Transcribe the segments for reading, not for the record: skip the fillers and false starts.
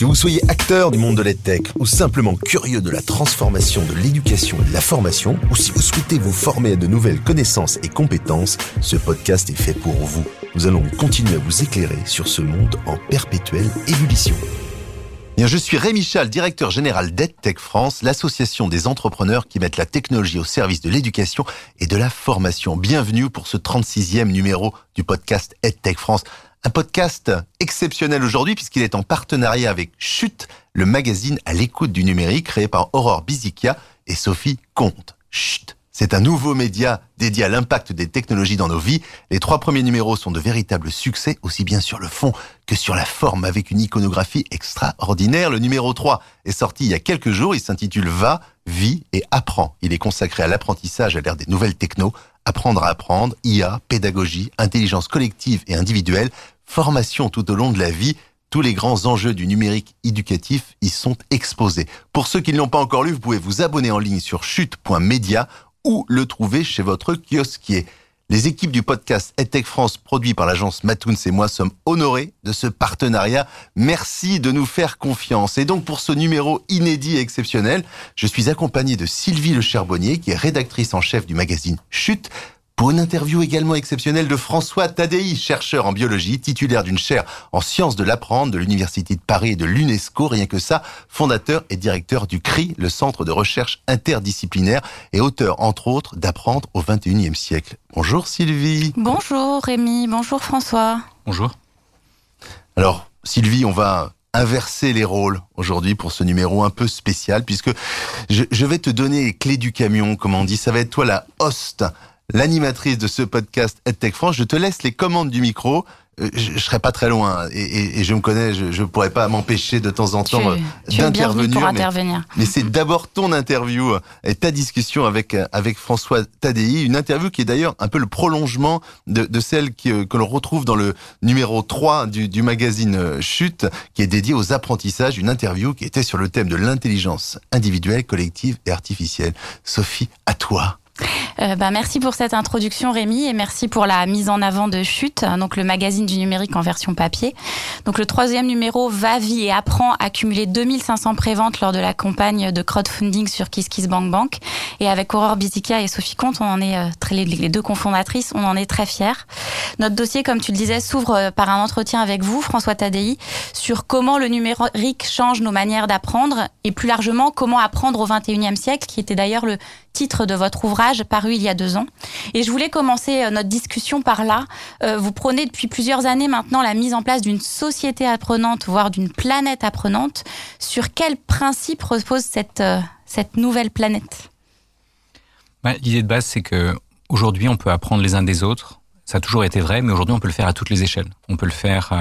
Que vous soyez acteur du monde de l'EdTech ou simplement curieux de la transformation de l'éducation et de la formation, ou si vous souhaitez vous former à de nouvelles connaissances et compétences, ce podcast est fait pour vous. Nous allons continuer à vous éclairer sur ce monde en perpétuelle ébullition. Bien, je suis Rémi Challe, directeur général d'EdTech France, l'association des entrepreneurs qui mettent la technologie au service de l'éducation et de la formation. Bienvenue pour ce 36e numéro du podcast EdTech France. Un podcast exceptionnel aujourd'hui puisqu'il est en partenariat avec Chut, le magazine à l'écoute du numérique créé par Aurore Bizikia et Sophie Comte. Chut, c'est un nouveau média dédié à l'impact des technologies dans nos vies. Les 3 premiers numéros sont de véritables succès, aussi bien sur le fond que sur la forme, avec une iconographie extraordinaire. Le numéro 3 est sorti il y a quelques jours, il s'intitule « Va, vis et apprends ». Il est consacré à l'apprentissage à l'ère des nouvelles technos. Apprendre à apprendre, IA, pédagogie, intelligence collective et individuelle, formation tout au long de la vie, tous les grands enjeux du numérique éducatif y sont exposés. Pour ceux qui ne l'ont pas encore lu, vous pouvez vous abonner en ligne sur chute.media ou le trouver chez votre kiosquier. Les équipes du podcast EdTech France, produit par l'agence Mattoons et moi, sommes honorés de ce partenariat. Merci de nous faire confiance. Et donc, pour ce numéro inédit et exceptionnel, je suis accompagné de Sylvie Le Cherbonnier, qui est rédactrice en chef du magazine Chut, pour une interview également exceptionnelle de François Taddei, chercheur en biologie, titulaire d'une chaire en sciences de l'apprendre de l'Université de Paris et de l'UNESCO, rien que ça, fondateur et directeur du CRI, le centre de recherche interdisciplinaire, et auteur, entre autres, d'Apprendre au XXIe siècle. Bonjour Sylvie. Bonjour Rémi, bonjour François. Bonjour. Alors Sylvie, on va inverser les rôles aujourd'hui pour ce numéro un peu spécial, puisque je vais te donner les clés du camion, comme on dit, ça va être toi la host, l'animatrice de ce podcast EdTech France. Je te laisse les commandes du micro. Je serai pas très loin et je me connais, je pourrais pas m'empêcher de temps en temps d'intervenir. Mais c'est d'abord ton interview et ta discussion avec François Taddei, une interview qui est d'ailleurs un peu le prolongement de celle que l'on retrouve dans le numéro 3 du magazine Chut, qui est dédiée aux apprentissages, une interview qui était sur le thème de l'intelligence individuelle, collective et artificielle. Sophie, à toi. Merci pour cette introduction Rémi et merci pour la mise en avant de Chut, donc le magazine du numérique en version papier. Donc le 3e numéro Va, Vie et Apprends a cumulé 2500 préventes lors de la campagne de crowdfunding sur Kiss Kiss Bank Bank, et avec Aurore Bizikia et Sophie Comte, on en est les deux cofondatrices, on en est très fiers. Notre dossier, comme tu le disais, s'ouvre par un entretien avec vous, François Taddei, sur comment le numérique change nos manières d'apprendre et plus largement comment apprendre au XXIe siècle, qui était d'ailleurs le titre de votre ouvrage paru il y a 2 ans. Et je voulais commencer notre discussion par là. Vous prônez depuis plusieurs années maintenant la mise en place d'une société apprenante, voire d'une planète apprenante. Sur quel principe repose cette nouvelle planète ? L'idée de base, c'est qu'aujourd'hui, on peut apprendre les uns des autres. Ça a toujours été vrai, mais aujourd'hui, on peut le faire à toutes les échelles. On peut le faire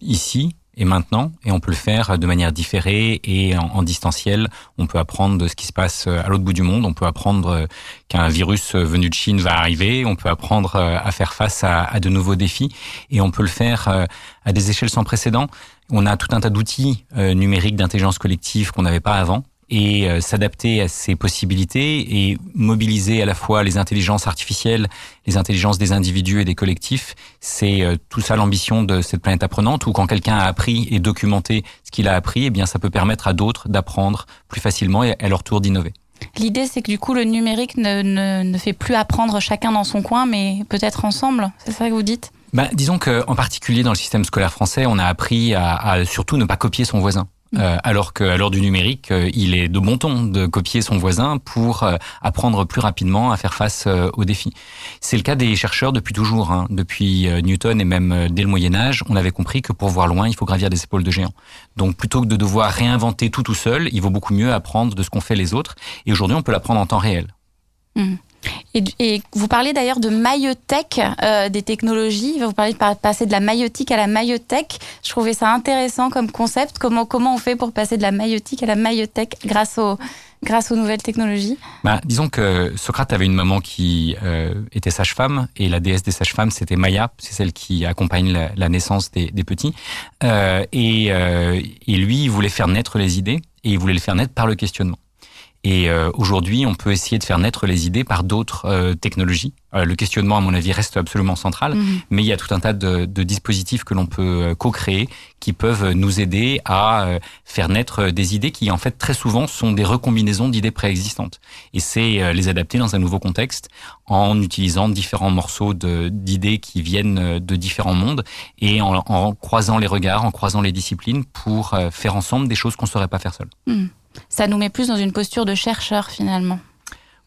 ici et maintenant, et on peut le faire de manière différée et en distanciel. On peut apprendre de ce qui se passe à l'autre bout du monde, on peut apprendre qu'un virus venu de Chine va arriver, on peut apprendre à faire face à de nouveaux défis, et on peut le faire à des échelles sans précédent. On a tout un tas d'outils numériques d'intelligence collective qu'on n'avait pas avant, et s'adapter à ces possibilités et mobiliser à la fois les intelligences artificielles, les intelligences des individus et des collectifs, c'est tout ça l'ambition de cette planète apprenante, où quand quelqu'un a appris et documenté ce qu'il a appris, eh bien ça peut permettre à d'autres d'apprendre plus facilement et à leur tour d'innover. L'idée, c'est que du coup, le numérique ne fait plus apprendre chacun dans son coin, mais peut-être ensemble, c'est ça que vous dites ? Disons qu'en particulier dans le système scolaire français, on a appris à surtout ne pas copier son voisin. Alors qu'à l'heure du numérique, il est de bon ton de copier son voisin pour apprendre plus rapidement à faire face aux défis. C'est le cas des chercheurs depuis toujours. Depuis Newton et même dès le Moyen-Âge, on avait compris que pour voir loin, il faut gravir des épaules de géants. Donc plutôt que de devoir réinventer tout seul, il vaut beaucoup mieux apprendre de ce qu'ont fait les autres. Et aujourd'hui, on peut l'apprendre en temps réel. Et vous parlez d'ailleurs de maillotech des technologies, vous parlez de passer de la maillotique à la maillotech. Je trouvais ça intéressant comme concept. Comment on fait pour passer de la maillotique à la maillotech grâce aux nouvelles technologies ? Disons que Socrate avait une maman qui était sage-femme, et la déesse des sages-femmes, c'était Maya, c'est celle qui accompagne la naissance des petits. Et lui, il voulait faire naître les idées, et il voulait le faire naître par le questionnement. Et aujourd'hui, on peut essayer de faire naître les idées par d'autres technologies. Le questionnement, à mon avis, reste absolument central, mais il y a tout un tas de dispositifs que l'on peut co-créer qui peuvent nous aider à faire naître des idées qui, en fait, très souvent, sont des recombinaisons d'idées préexistantes. Et c'est les adapter dans un nouveau contexte en utilisant différents morceaux d'idées qui viennent de différents mondes et en croisant les regards, en croisant les disciplines pour faire ensemble des choses qu'on ne saurait pas faire seul. Mmh. Ça nous met plus dans une posture de chercheur, finalement.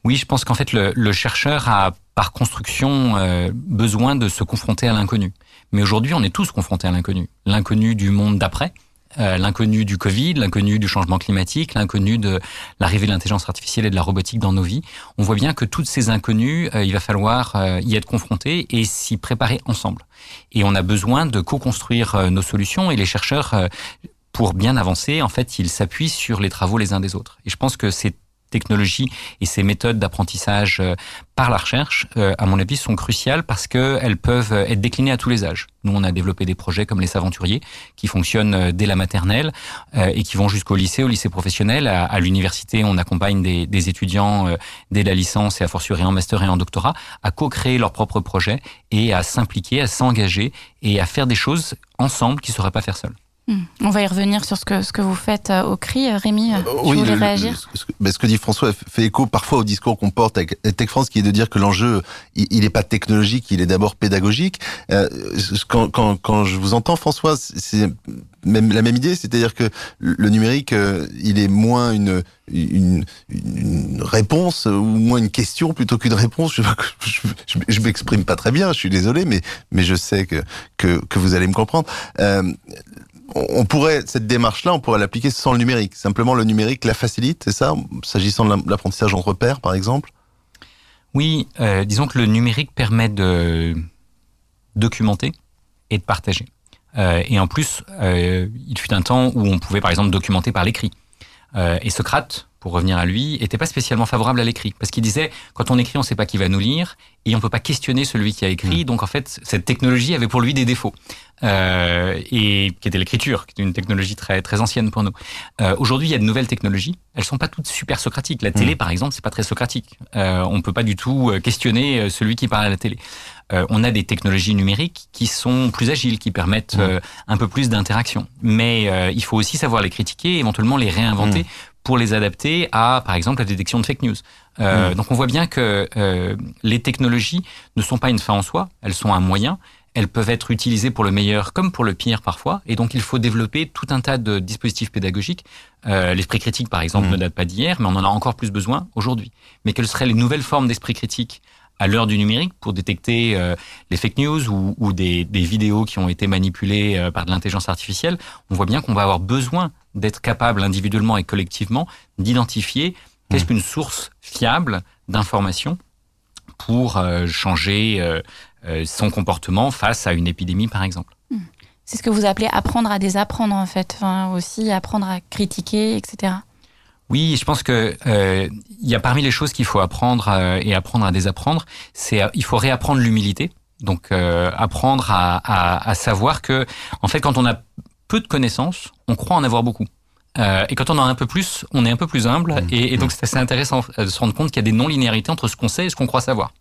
Oui, je pense qu'en fait, le chercheur a, par construction, besoin de se confronter à l'inconnu. Mais aujourd'hui, on est tous confrontés à l'inconnu. L'inconnu du monde d'après, l'inconnu du Covid, l'inconnu du changement climatique, l'inconnu de l'arrivée de l'intelligence artificielle et de la robotique dans nos vies. On voit bien que toutes ces inconnues, il va falloir y être confronté et s'y préparer ensemble. Et on a besoin de co-construire nos solutions, et les chercheurs... Pour bien avancer, en fait, ils s'appuient sur les travaux les uns des autres. Et je pense que ces technologies et ces méthodes d'apprentissage par la recherche, à mon avis, sont cruciales parce qu'elles peuvent être déclinées à tous les âges. Nous, on a développé des projets comme les Aventuriers qui fonctionnent dès la maternelle et qui vont jusqu'au lycée, au lycée professionnel. À l'université, on accompagne des étudiants dès la licence et à fortiori en master et en doctorat à co-créer leurs propres projets et à s'impliquer, à s'engager et à faire des choses ensemble qu'ils ne sauraient pas faire seuls. On va y revenir sur ce que vous faites au CRI. Rémi, tu voulais réagir ? Ce que dit François fait écho parfois au discours qu'on porte avec EdTech France, qui est de dire que l'enjeu, il n'est pas technologique, il est d'abord pédagogique. Quand je vous entends, François, c'est même la même idée, c'est-à-dire que le numérique, il est moins une réponse, ou moins une question plutôt qu'une réponse. Je m'exprime pas très bien, je suis désolé, mais je sais que vous allez me comprendre. On pourrait, cette démarche-là, on pourrait l'appliquer sans le numérique. Simplement, le numérique la facilite, c'est ça ? S'agissant de l'apprentissage en repère, par exemple ? Oui, disons que le numérique permet de documenter et de partager. Et en plus, il fut un temps où on pouvait, par exemple, documenter par l'écrit. Et Socrate, pour revenir à lui, était pas spécialement favorable à l'écrit. Parce qu'il disait, quand on écrit, on sait pas qui va nous lire, et on peut pas questionner celui qui a écrit. Donc, en fait, cette technologie avait pour lui des défauts. Et qui était l'écriture, qui est une technologie très très ancienne pour nous. Aujourd'hui, il y a de nouvelles technologies. Elles sont pas toutes super socratiques. La télé, par exemple, c'est pas très socratique. On peut pas du tout questionner celui qui parle à la télé. On a des technologies numériques qui sont plus agiles, qui permettent un peu plus d'interaction. Mais il faut aussi savoir les critiquer, éventuellement les réinventer pour les adapter à, par exemple, la détection de fake news. Donc on voit bien que les technologies ne sont pas une fin en soi. Elles sont un moyen. Elles peuvent être utilisées pour le meilleur comme pour le pire parfois. Et donc, il faut développer tout un tas de dispositifs pédagogiques. L'esprit critique, par exemple, ne date pas d'hier, mais on en a encore plus besoin aujourd'hui. Mais quelles seraient les nouvelles formes d'esprit critique à l'heure du numérique pour détecter les fake news ou des vidéos qui ont été manipulées par de l'intelligence artificielle? On voit bien qu'on va avoir besoin d'être capable individuellement et collectivement d'identifier qu'est-ce qu'une source fiable d'information pour changer... son comportement face à une épidémie, par exemple. C'est ce que vous appelez apprendre à désapprendre, en fait. Enfin, aussi apprendre à critiquer, etc. Oui, je pense que y a parmi les choses qu'il faut apprendre et apprendre à désapprendre, c'est il faut réapprendre l'humilité. Donc, apprendre à savoir que, en fait, quand on a peu de connaissances, on croit en avoir beaucoup. Et quand on en a un peu plus, on est un peu plus humble. Et donc, c'est assez intéressant de se rendre compte qu'il y a des non-linéarités entre ce qu'on sait et ce qu'on croit savoir.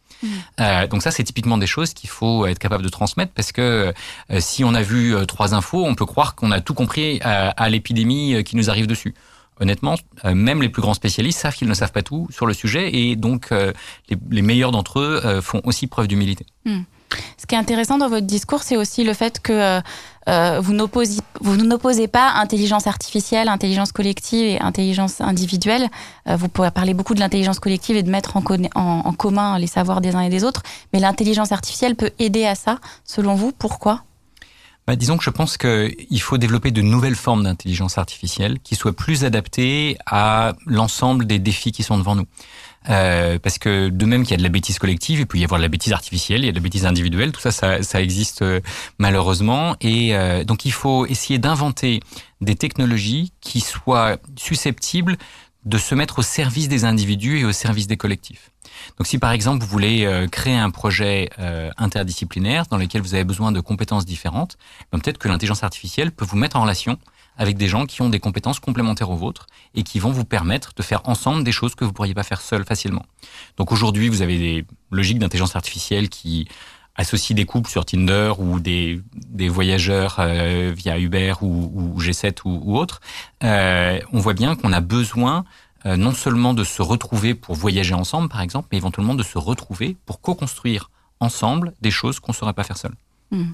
Donc ça, c'est typiquement des choses qu'il faut être capable de transmettre, parce que si on a vu trois infos, on peut croire qu'on a tout compris à l'épidémie qui nous arrive dessus. Honnêtement, même les plus grands spécialistes savent qu'ils ne savent pas tout sur le sujet, et donc les meilleurs d'entre eux font aussi preuve d'humilité. Ce qui est intéressant dans votre discours, c'est aussi le fait que vous n'opposez pas intelligence artificielle, intelligence collective et intelligence individuelle. Vous pouvez parler beaucoup de l'intelligence collective et de mettre en commun les savoirs des uns et des autres, mais l'intelligence artificielle peut aider à ça. Selon vous, pourquoi ? Disons que je pense qu'il faut développer de nouvelles formes d'intelligence artificielle qui soient plus adaptées à l'ensemble des défis qui sont devant nous. Parce que de même qu'il y a de la bêtise collective, il peut y avoir de la bêtise artificielle, il y a de la bêtise individuelle, tout ça existe malheureusement. Et donc il faut essayer d'inventer des technologies qui soient susceptibles de se mettre au service des individus et au service des collectifs. Donc si par exemple vous voulez créer un projet interdisciplinaire dans lequel vous avez besoin de compétences différentes, peut-être que l'intelligence artificielle peut vous mettre en relation avec des gens qui ont des compétences complémentaires aux vôtres et qui vont vous permettre de faire ensemble des choses que vous ne pourriez pas faire seul facilement. Donc aujourd'hui, vous avez des logiques d'intelligence artificielle qui associent des couples sur Tinder ou des voyageurs via Uber ou G7 ou autres. On voit bien qu'on a besoin non seulement de se retrouver pour voyager ensemble, par exemple, mais éventuellement de se retrouver pour co-construire ensemble des choses qu'on ne saurait pas faire seul. Mmh.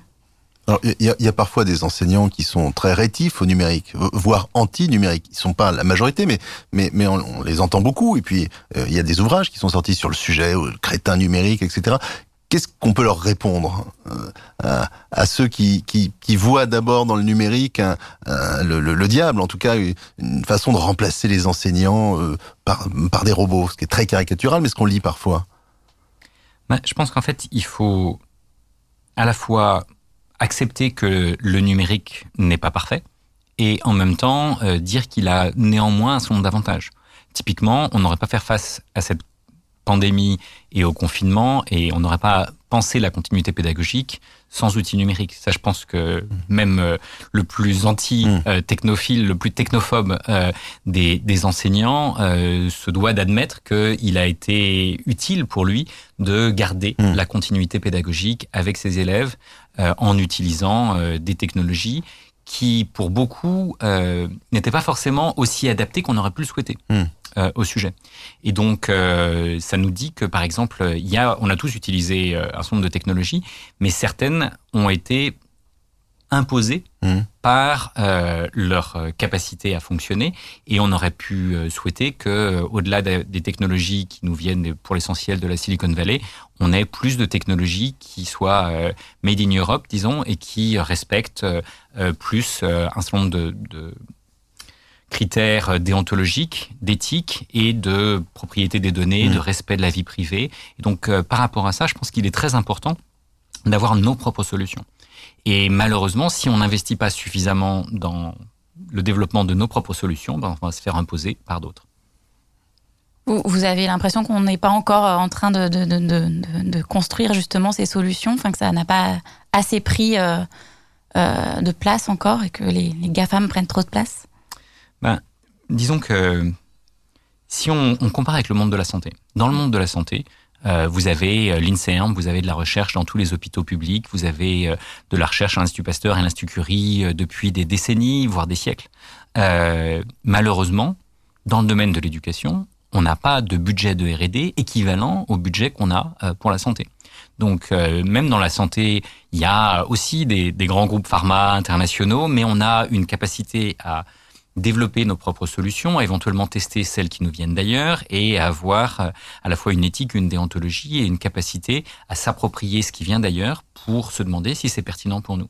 Alors, il y a parfois des enseignants qui sont très rétifs au numérique, voire anti-numérique. Ils ne sont pas la majorité, mais on les entend beaucoup. Et puis, il y a des ouvrages qui sont sortis sur le sujet, le crétin numérique, etc. Qu'est-ce qu'on peut leur répondre à ceux qui voient d'abord dans le numérique le diable, en tout cas une façon de remplacer les enseignants par des robots, ce qui est très caricatural, mais ce qu'on lit parfois? Je pense qu'en fait, il faut à la fois accepter que le numérique n'est pas parfait et en même temps dire qu'il a néanmoins un certain nombre d'avantages. Typiquement, on n'aurait pas fait face à cette pandémie et au confinement, et on n'aurait pas pensé la continuité pédagogique sans outils numériques. Ça, je pense que même le plus anti-technophile, le plus technophobe des enseignants se doit d'admettre qu'il a été utile pour lui de garder la continuité pédagogique avec ses élèves en utilisant des technologies qui, pour beaucoup, n'étaient pas forcément aussi adaptées qu'on aurait pu le souhaiter. Au sujet. Et donc, ça nous dit que, par exemple, on a tous utilisé un certain nombre de technologies, mais certaines ont été imposées par leur capacité à fonctionner, et on aurait pu souhaiter que, au-delà des technologies qui nous viennent pour l'essentiel de la Silicon Valley, on ait plus de technologies qui soient made in Europe, disons, et qui respectent plus un certain nombre de critères déontologiques, d'éthique et de propriété des données, de respect de la vie privée. Et donc, par rapport à ça, je pense qu'il est très important d'avoir nos propres solutions. Et malheureusement, si on n'investit pas suffisamment dans le développement de nos propres solutions, ben, on va se faire imposer par d'autres. Vous avez l'impression qu'on n'est pas encore en train de construire justement ces solutions, enfin que ça n'a pas assez pris de place encore et que les GAFAM prennent trop de place? Ben, disons que si on compare avec le monde de la santé, dans le monde de la santé, vous avez l'INSERM, vous avez de la recherche dans tous les hôpitaux publics, vous avez de la recherche à l'Institut Pasteur et à l'Institut Curie depuis des décennies, voire des siècles. Malheureusement, dans le domaine de l'éducation, on n'a pas de budget de R&D équivalent au budget qu'on a pour la santé. Donc, même dans la santé, il y a aussi des grands groupes pharma internationaux, mais on a une capacité à développer nos propres solutions, à éventuellement tester celles qui nous viennent d'ailleurs et à avoir à la fois une éthique, une déontologie et une capacité à s'approprier ce qui vient d'ailleurs pour se demander si c'est pertinent pour nous.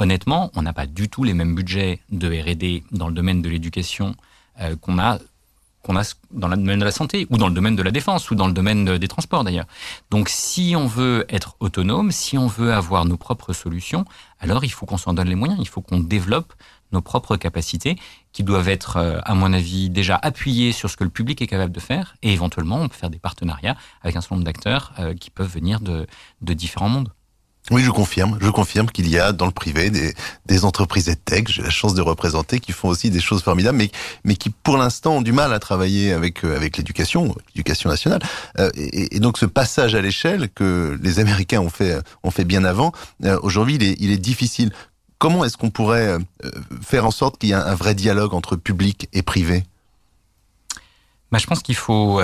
Honnêtement, on n'a pas du tout les mêmes budgets de R&D dans le domaine de l'éducation qu'on a dans le domaine de la santé ou dans le domaine de la défense ou dans le domaine des transports d'ailleurs. Donc si on veut être autonome, si on veut avoir nos propres solutions, alors il faut qu'on s'en donne les moyens, il faut qu'on développe nos propres capacités qui doivent être, à mon avis, déjà appuyées sur ce que le public est capable de faire. Et éventuellement, on peut faire des partenariats avec un certain nombre d'acteurs qui peuvent venir de différents mondes. Oui, je confirme qu'il y a dans le privé des entreprises EdTech, j'ai la chance de représenter, qui font aussi des choses formidables, mais qui pour l'instant ont du mal à travailler avec l'éducation nationale. Et donc ce passage à l'échelle que les Américains ont fait bien avant, aujourd'hui il est difficile. Comment est-ce qu'on pourrait faire en sorte qu'il y ait un vrai dialogue entre public et privé ? Bah, je pense qu'il faut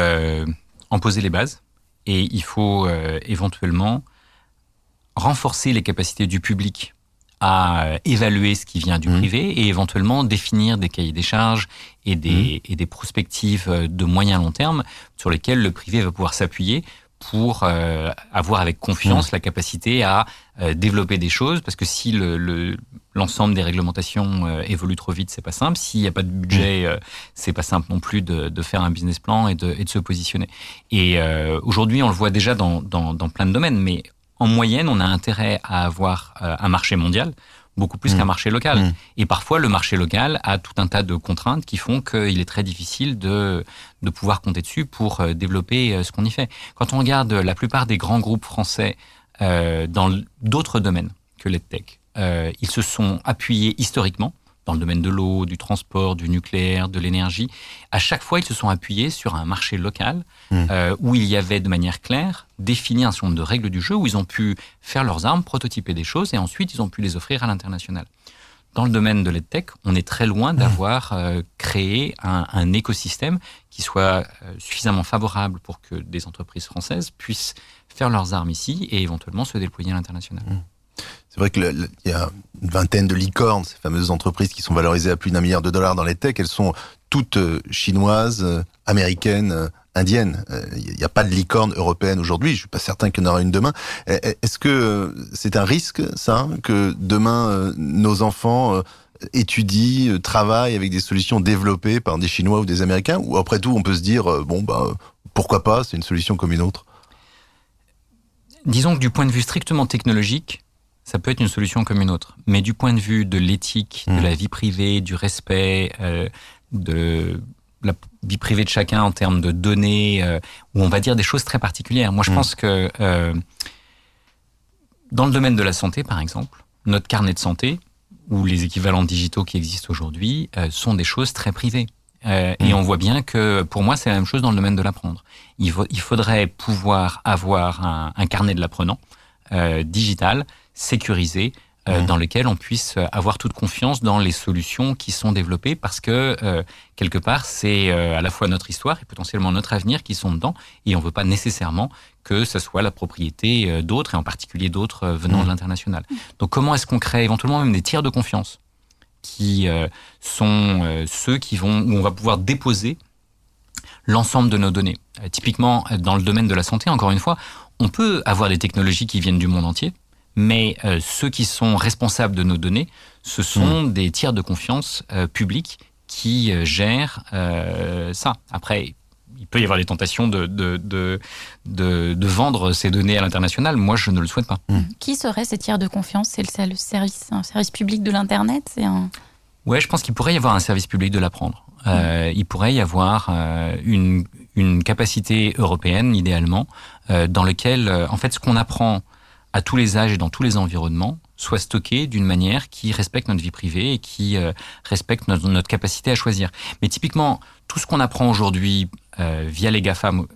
en poser les bases et il faut éventuellement renforcer les capacités du public à évaluer ce qui vient du privé et éventuellement définir des cahiers des charges et des prospectives de moyen long terme sur lesquelles le privé va pouvoir s'appuyer pour avoir avec confiance la capacité à développer des choses, parce que si l'ensemble des réglementations évolue trop vite, c'est pas simple. S'il n'y a pas de budget, c'est pas simple non plus de faire un business plan et de se positionner. Et aujourd'hui, on le voit déjà dans plein de domaines, mais en moyenne, on a intérêt à avoir un marché mondial, beaucoup plus qu'un marché local. Et parfois, le marché local a tout un tas de contraintes qui font qu'il est très difficile de pouvoir compter dessus pour développer ce qu'on y fait. Quand on regarde la plupart des grands groupes français dans d'autres domaines que l'EdTech, ils se sont appuyés historiquement dans le domaine de l'eau, du transport, du nucléaire, de l'énergie. À chaque fois, ils se sont appuyés sur un marché local où il y avait de manière claire défini un certain nombre de règles du jeu, où ils ont pu faire leurs armes, prototyper des choses et ensuite ils ont pu les offrir à l'international. Dans le domaine de l'EdTech, on est très loin d'avoir créé un écosystème qui soit suffisamment favorable pour que des entreprises françaises puissent faire leurs armes ici et éventuellement se déployer à l'international. C'est vrai qu'il y a une vingtaine de licornes, ces fameuses entreprises qui sont valorisées à plus d'1 milliard de dollars dans l'EdTech. Elles sont toutes chinoises, américaines, indiennes. Il n'y a pas de licorne européenne aujourd'hui. Je ne suis pas certain qu'il y en aura une demain. Est-ce que c'est un risque, ça, que demain, nos enfants étudient, travaillent avec des solutions développées par des Chinois ou des Américains? Ou après tout, on peut se dire, bon, bah, pourquoi pas, c'est une solution comme une autre? Disons que du point de vue strictement technologique, ça peut être une solution comme une autre. Mais du point de vue de l'éthique, de la vie privée, du respect, de la vie privée de chacun en termes de données, où on va dire des choses très particulières. Moi, je pense que dans le domaine de la santé, par exemple, notre carnet de santé, ou les équivalents digitaux qui existent aujourd'hui, sont des choses très privées. Et on voit bien que, pour moi, c'est la même chose dans le domaine de l'apprendre. Il faudrait pouvoir avoir un carnet de l'apprenant digital, sécurisé, dans lequel on puisse avoir toute confiance dans les solutions qui sont développées, parce que, quelque part, c'est à la fois notre histoire et potentiellement notre avenir qui sont dedans, et on ne veut pas nécessairement que ça soit la propriété d'autres, et en particulier d'autres venant de l'international. Donc comment est-ce qu'on crée éventuellement même des tiers de confiance qui sont ceux qui vont, où on va pouvoir déposer l'ensemble de nos données. Typiquement, dans le domaine de la santé, encore une fois, on peut avoir des technologies qui viennent du monde entier, mais ceux qui sont responsables de nos données, ce sont des tiers de confiance publics qui gèrent ça. Après, il peut y avoir des tentations de vendre ces données à l'international. Moi, je ne le souhaite pas. Qui seraient ces tiers de confiance? C'est un service public de l'Internet? Ouais, je pense qu'il pourrait y avoir un service public de l'apprendre. Il pourrait y avoir une capacité européenne, idéalement, dans lequel, en fait, ce qu'on apprend à tous les âges et dans tous les environnements soit stocké d'une manière qui respecte notre vie privée et qui respecte notre capacité à choisir. Mais typiquement, tout ce qu'on apprend aujourd'hui via les GAFAM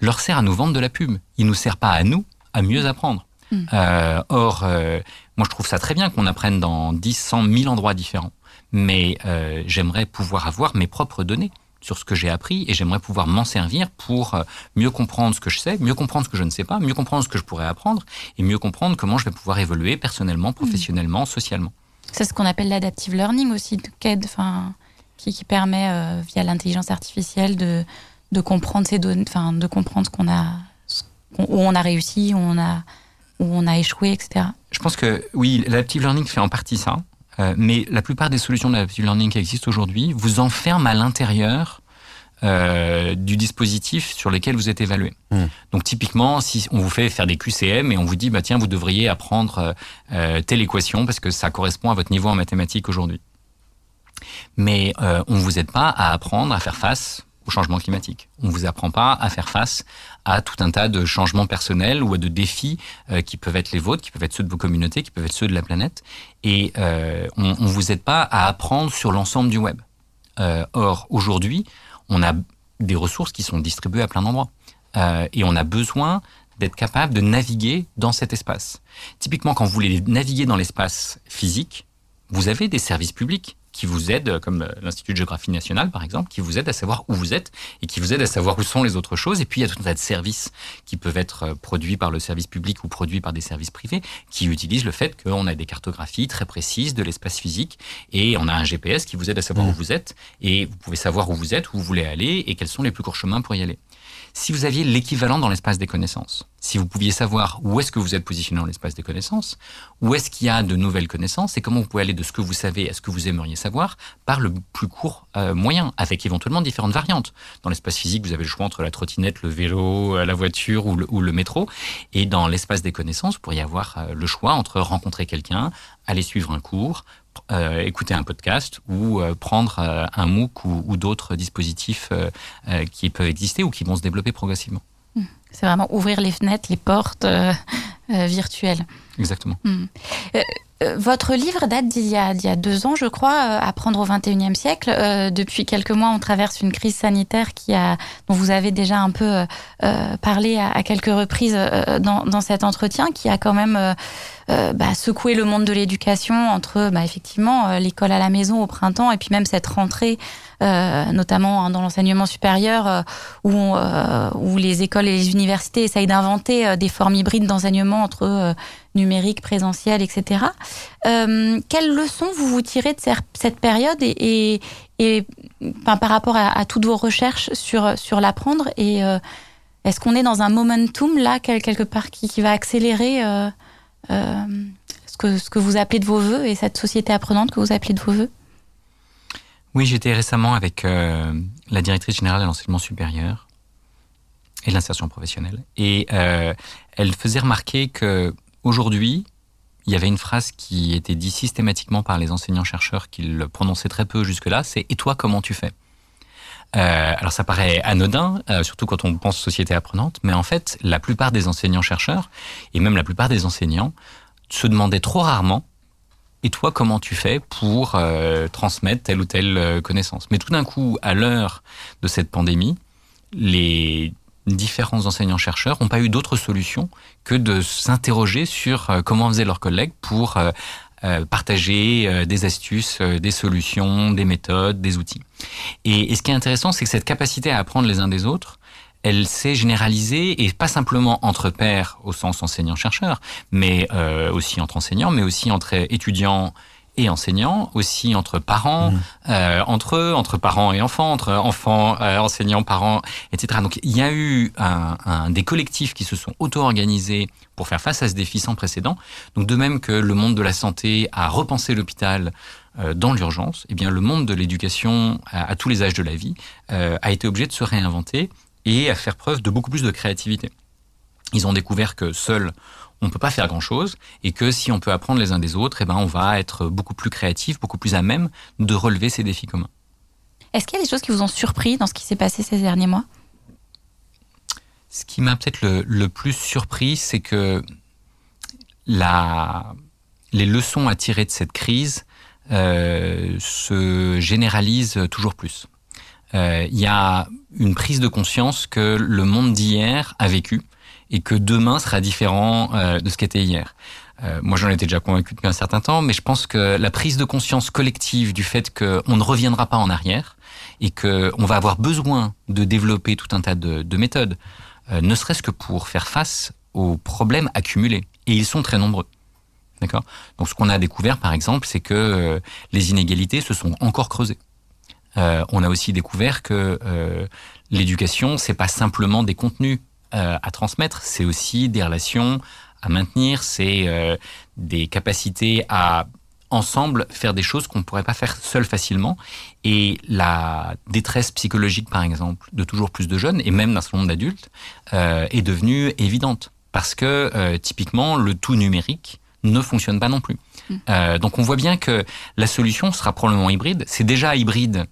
leur sert à nous vendre de la pub. Il ne nous sert pas à nous à mieux apprendre. Or, moi je trouve ça très bien qu'on apprenne dans 10, 100, 1000 endroits différents. Mais j'aimerais pouvoir avoir mes propres données sur ce que j'ai appris, et j'aimerais pouvoir m'en servir pour mieux comprendre ce que je sais, mieux comprendre ce que je ne sais pas, mieux comprendre ce que je pourrais apprendre, et mieux comprendre comment je vais pouvoir évoluer personnellement, professionnellement, socialement. C'est ce qu'on appelle l'adaptive learning aussi, qui permet, via l'intelligence artificielle, de comprendre ces données, de comprendre où on a réussi, où on a échoué, etc. Je pense que, oui, l'adaptive learning fait en partie ça. Mais la plupart des solutions de learning qui existent aujourd'hui vous enferment à l'intérieur du dispositif sur lequel vous êtes évalué. Donc typiquement, si on vous fait faire des QCM et on vous dit bah, « tiens, vous devriez apprendre telle équation parce que ça correspond à votre niveau en mathématiques aujourd'hui ». Mais on ne vous aide pas à apprendre à faire face au changement climatique. On ne vous apprend pas à faire face à tout un tas de changements personnels ou à de défis qui peuvent être les vôtres, qui peuvent être ceux de vos communautés, qui peuvent être ceux de la planète. Et on ne vous aide pas à apprendre sur l'ensemble du web. Or, aujourd'hui, on a des ressources qui sont distribuées à plein d'endroits. Et on a besoin d'être capable de naviguer dans cet espace. Typiquement, quand vous voulez naviguer dans l'espace physique, vous avez des services publics qui vous aident, comme l'Institut de Géographie Nationale, par exemple, qui vous aident à savoir où vous êtes et qui vous aident à savoir où sont les autres choses. Et puis, il y a tout un tas de services qui peuvent être produits par le service public ou produits par des services privés qui utilisent le fait qu'on a des cartographies très précises de l'espace physique et on a un GPS qui vous aide à savoir où vous êtes. Et vous pouvez savoir où vous êtes, où vous voulez aller et quels sont les plus courts chemins pour y aller. Si vous aviez l'équivalent dans l'espace des connaissances, si vous pouviez savoir où est-ce que vous êtes positionné dans l'espace des connaissances, où est-ce qu'il y a de nouvelles connaissances et comment vous pouvez aller de ce que vous savez à ce que vous aimeriez savoir par le plus court moyen, avec éventuellement différentes variantes. Dans l'espace physique, vous avez le choix entre la trottinette, le vélo, la voiture ou le métro. Et dans l'espace des connaissances, vous pourriez avoir le choix entre rencontrer quelqu'un, aller suivre un cours, écouter un podcast ou prendre un MOOC ou d'autres dispositifs qui peuvent exister ou qui vont se développer progressivement. C'est vraiment ouvrir les fenêtres, les portes virtuelles. Exactement. Votre livre date d'il y a 2 ans, je crois, Apprendre au XXIe siècle. Depuis quelques mois, on traverse une crise sanitaire dont vous avez déjà un peu parlé à quelques reprises dans cet entretien, qui a quand même secoué le monde de l'éducation entre, effectivement, l'école à la maison au printemps et puis même cette rentrée, notamment dans l'enseignement supérieur, où les écoles et les universités essayent d'inventer des formes hybrides d'enseignement entre numérique, présentiel, etc. Quelles leçons vous tirez de cette période et par rapport à toutes vos recherches sur l'apprendre, et est-ce qu'on est dans un momentum là quelque part qui va accélérer ce que vous appelez de vos voeux et cette société apprenante que vous appelez de vos voeux? Oui, j'étais récemment avec la directrice générale de l'enseignement supérieur et de l'insertion professionnelle, et elle faisait remarquer que aujourd'hui, il y avait une phrase qui était dite systématiquement par les enseignants-chercheurs qu'ils prononçaient très peu jusque-là, c'est « Et toi, comment tu fais ?» Alors ça paraît anodin, surtout quand on pense société apprenante, mais en fait, la plupart des enseignants-chercheurs, et même la plupart des enseignants, se demandaient trop rarement « Et toi, comment tu fais pour transmettre telle ou telle connaissance ?» Mais tout d'un coup, à l'heure de cette pandémie, les différents enseignants-chercheurs n'ont pas eu d'autre solution que de s'interroger sur comment faisaient leurs collègues pour partager des astuces, des solutions, des méthodes, des outils. Et ce qui est intéressant, c'est que cette capacité à apprendre les uns des autres, elle s'est généralisée, et pas simplement entre pairs au sens enseignant-chercheur, mais aussi entre enseignants, mais aussi entre étudiants et enseignants, aussi entre parents, entre parents et enfants, entre enfants, enseignants, parents, etc. Donc il y a eu des collectifs qui se sont auto-organisés pour faire face à ce défi sans précédent. Donc de même que le monde de la santé a repensé l'hôpital dans l'urgence, eh bien le monde de l'éducation à tous les âges de la vie a été obligé de se réinventer et à faire preuve de beaucoup plus de créativité. Ils ont découvert que seuls on ne peut pas faire grand-chose, et que si on peut apprendre les uns des autres, on va être beaucoup plus créatif, beaucoup plus à même de relever ces défis communs. Est-ce qu'il y a des choses qui vous ont surpris dans ce qui s'est passé ces derniers mois? Ce qui m'a peut-être le plus surpris, c'est que les leçons à tirer de cette crise se généralisent toujours plus. Il y a une prise de conscience que le monde d'hier a vécu, et que demain sera différent de ce qu'était hier. Moi, j'en étais déjà convaincu depuis un certain temps, mais je pense que la prise de conscience collective du fait qu'on ne reviendra pas en arrière et qu'on va avoir besoin de développer tout un tas de méthodes, ne serait-ce que pour faire face aux problèmes accumulés. Et ils sont très nombreux. D'accord ? Donc, ce qu'on a découvert, par exemple, c'est que les inégalités se sont encore creusées. On a aussi découvert que l'éducation, c'est pas simplement des contenus à transmettre, c'est aussi des relations à maintenir, c'est des capacités à ensemble faire des choses qu'on ne pourrait pas faire seul facilement. Et la détresse psychologique, par exemple, de toujours plus de jeunes, et même d'un certain nombre d'adultes, est devenue évidente. Parce que, typiquement, le tout numérique ne fonctionne pas non plus. Donc on voit bien que la solution sera probablement hybride. C'est déjà hybride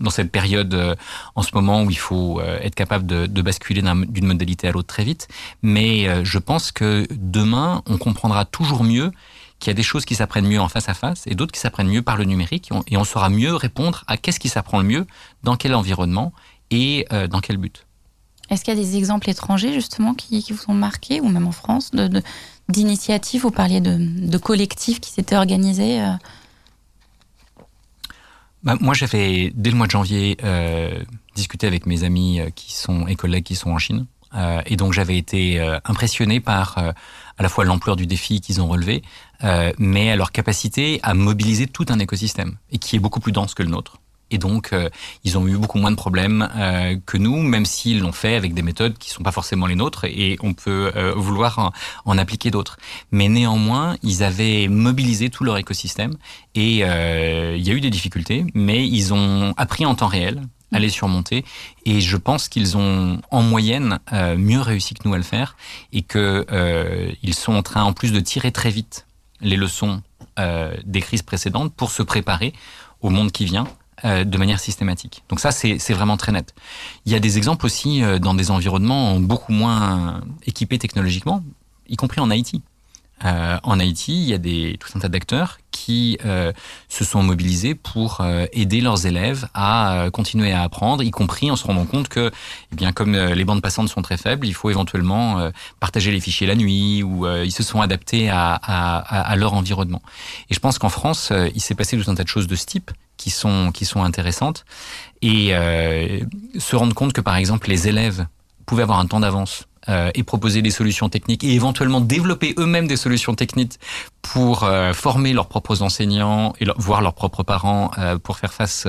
dans cette période, en ce moment, où il faut être capable de basculer d'une modalité à l'autre très vite. Mais je pense que demain, on comprendra toujours mieux qu'il y a des choses qui s'apprennent mieux en face à face et d'autres qui s'apprennent mieux par le numérique. Et on saura mieux répondre à qu'est-ce qui s'apprend le mieux, dans quel environnement et dans quel but. Est-ce qu'il y a des exemples étrangers, justement, qui vous ont marqué, ou même en France, d'initiatives? Vous parliez de collectifs qui s'étaient organisés. Moi, j'avais, dès le mois de janvier, discuté avec mes amis et collègues qui sont en Chine. Et donc, j'avais été impressionné par à la fois l'ampleur du défi qu'ils ont relevé, mais à leur capacité à mobiliser tout un écosystème, et qui est beaucoup plus dense que le nôtre. Et donc, ils ont eu beaucoup moins de problèmes que nous, même s'ils l'ont fait avec des méthodes qui ne sont pas forcément les nôtres, et on peut vouloir en appliquer d'autres. Mais néanmoins, ils avaient mobilisé tout leur écosystème, et il y a eu des difficultés, mais ils ont appris en temps réel à les surmonter, et je pense qu'ils ont, en moyenne, mieux réussi que nous à le faire, et qu'ils sont en train, en plus, de tirer très vite les leçons des crises précédentes pour se préparer au monde qui vient, de manière systématique. Donc ça, c'est vraiment très net. Il y a des exemples aussi dans des environnements beaucoup moins équipés technologiquement, y compris en Haïti. en Haïti, il y a tout un tas d'acteurs qui se sont mobilisés pour aider leurs élèves à continuer à apprendre, y compris en se rendant compte que, eh bien, comme les bandes passantes sont très faibles, il faut éventuellement partager les fichiers la nuit, ou ils se sont adaptés à leur environnement. Et je pense qu'en France, il s'est passé tout un tas de choses de ce type qui sont intéressantes, et se rendre compte que, par exemple, les élèves pouvaient avoir un temps d'avance et proposer des solutions techniques, et éventuellement développer eux-mêmes des solutions techniques pour former leurs propres enseignants, et voire leurs propres parents, pour faire face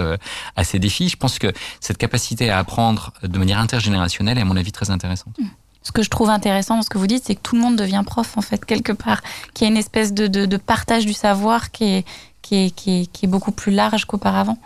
à ces défis. Je pense que cette capacité à apprendre de manière intergénérationnelle est, à mon avis, très intéressante. Ce que je trouve intéressant dans ce que vous dites, c'est que tout le monde devient prof, en fait, quelque part, qu'il y a une espèce de partage du savoir qui est beaucoup plus large qu'auparavant.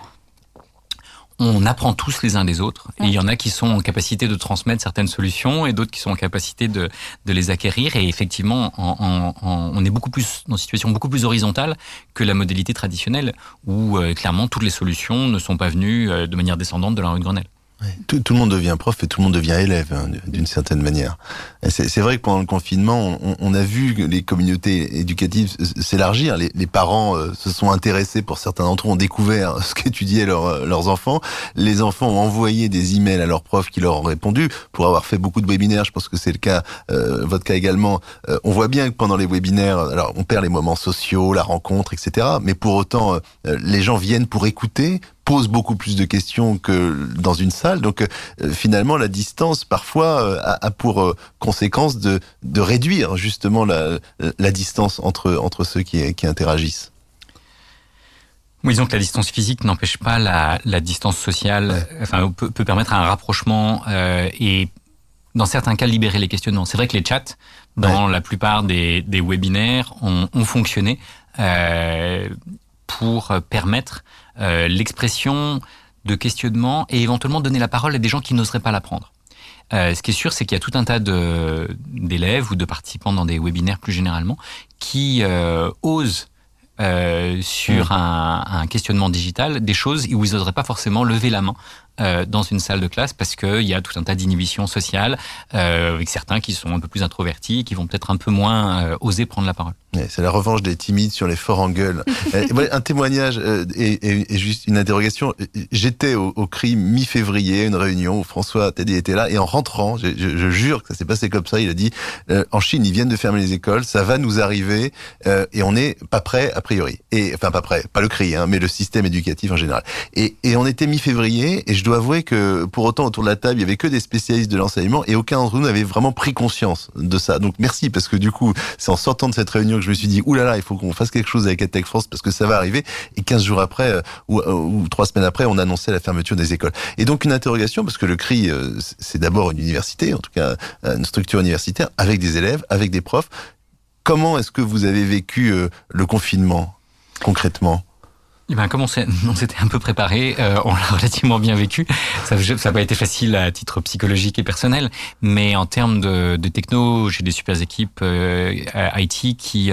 On apprend tous les uns des autres, et il y en a qui sont en capacité de transmettre certaines solutions, et d'autres qui sont en capacité de les acquérir. Et effectivement, on est beaucoup plus dans une situation beaucoup plus horizontale que la modalité traditionnelle, où clairement toutes les solutions ne sont pas venues de manière descendante de la rue de Grenelle. Oui. Tout le monde devient prof et tout le monde devient élève, hein, d'une certaine manière. C'est vrai que pendant le confinement, on a vu les communautés éducatives s'élargir. Les parents se sont intéressés, pour certains d'entre eux, ont découvert ce qu'étudiaient leurs enfants. Les enfants ont envoyé des emails à leurs profs qui leur ont répondu. Pour avoir fait beaucoup de webinaires, je pense que c'est le cas, votre cas également, on voit bien que pendant les webinaires, alors on perd les moments sociaux, la rencontre, etc. Mais pour autant, les gens viennent pour écouter, pose beaucoup plus de questions que dans une salle. Donc, finalement, la distance, parfois, a pour conséquence de réduire, justement, la distance entre ceux qui interagissent. Oui, disons que la distance physique n'empêche pas la distance sociale, enfin, peut permettre un rapprochement et, dans certains cas, libérer les questionnements. C'est vrai que les chats, dans la plupart des webinaires, ont fonctionné pour permettre l'expression de questionnement et éventuellement donner la parole à des gens qui n'oseraient pas la prendre. Ce qui est sûr, c'est qu'il y a tout un tas d'élèves ou de participants dans des webinaires plus généralement qui osent sur un questionnement digital des choses où ils n'oseraient pas forcément lever la main dans une salle de classe, parce qu'il y a tout un tas d'inhibitions sociales avec certains qui sont un peu plus introvertis, qui vont peut-être un peu moins oser prendre la parole. C'est la revanche des timides sur les forts en gueule. Un témoignage et juste une interrogation. J'étais au CRI mi-février, une réunion où François Taddei était là, et en rentrant, je jure que ça s'est passé comme ça, il a dit en Chine, ils viennent de fermer les écoles, ça va nous arriver, et on n'est pas prêt a priori. Et, enfin, pas prêt, pas le CRI, hein, mais le système éducatif en général. Et on était mi-février, et je dois avouer que, pour autant, autour de la table, il n'y avait que des spécialistes de l'enseignement, et aucun d'entre nous n'avait vraiment pris conscience de ça. Donc merci, parce que du coup, c'est en sortant de cette réunion que je me suis dit, oulala, il faut qu'on fasse quelque chose avec EdTech France, parce que ça va arriver. Et 15 jours après, ou 3 semaines après, on annonçait la fermeture des écoles. Et donc une interrogation, parce que le CRI, c'est d'abord une université, en tout cas une structure universitaire, avec des élèves, avec des profs. Comment est-ce que vous avez vécu le confinement, concrètement ? Eh bien, comme on s'était un peu préparé, on l'a relativement bien vécu. Ça n'a pas été facile à titre psychologique et personnel, mais en termes de techno, j'ai des super équipes IT qui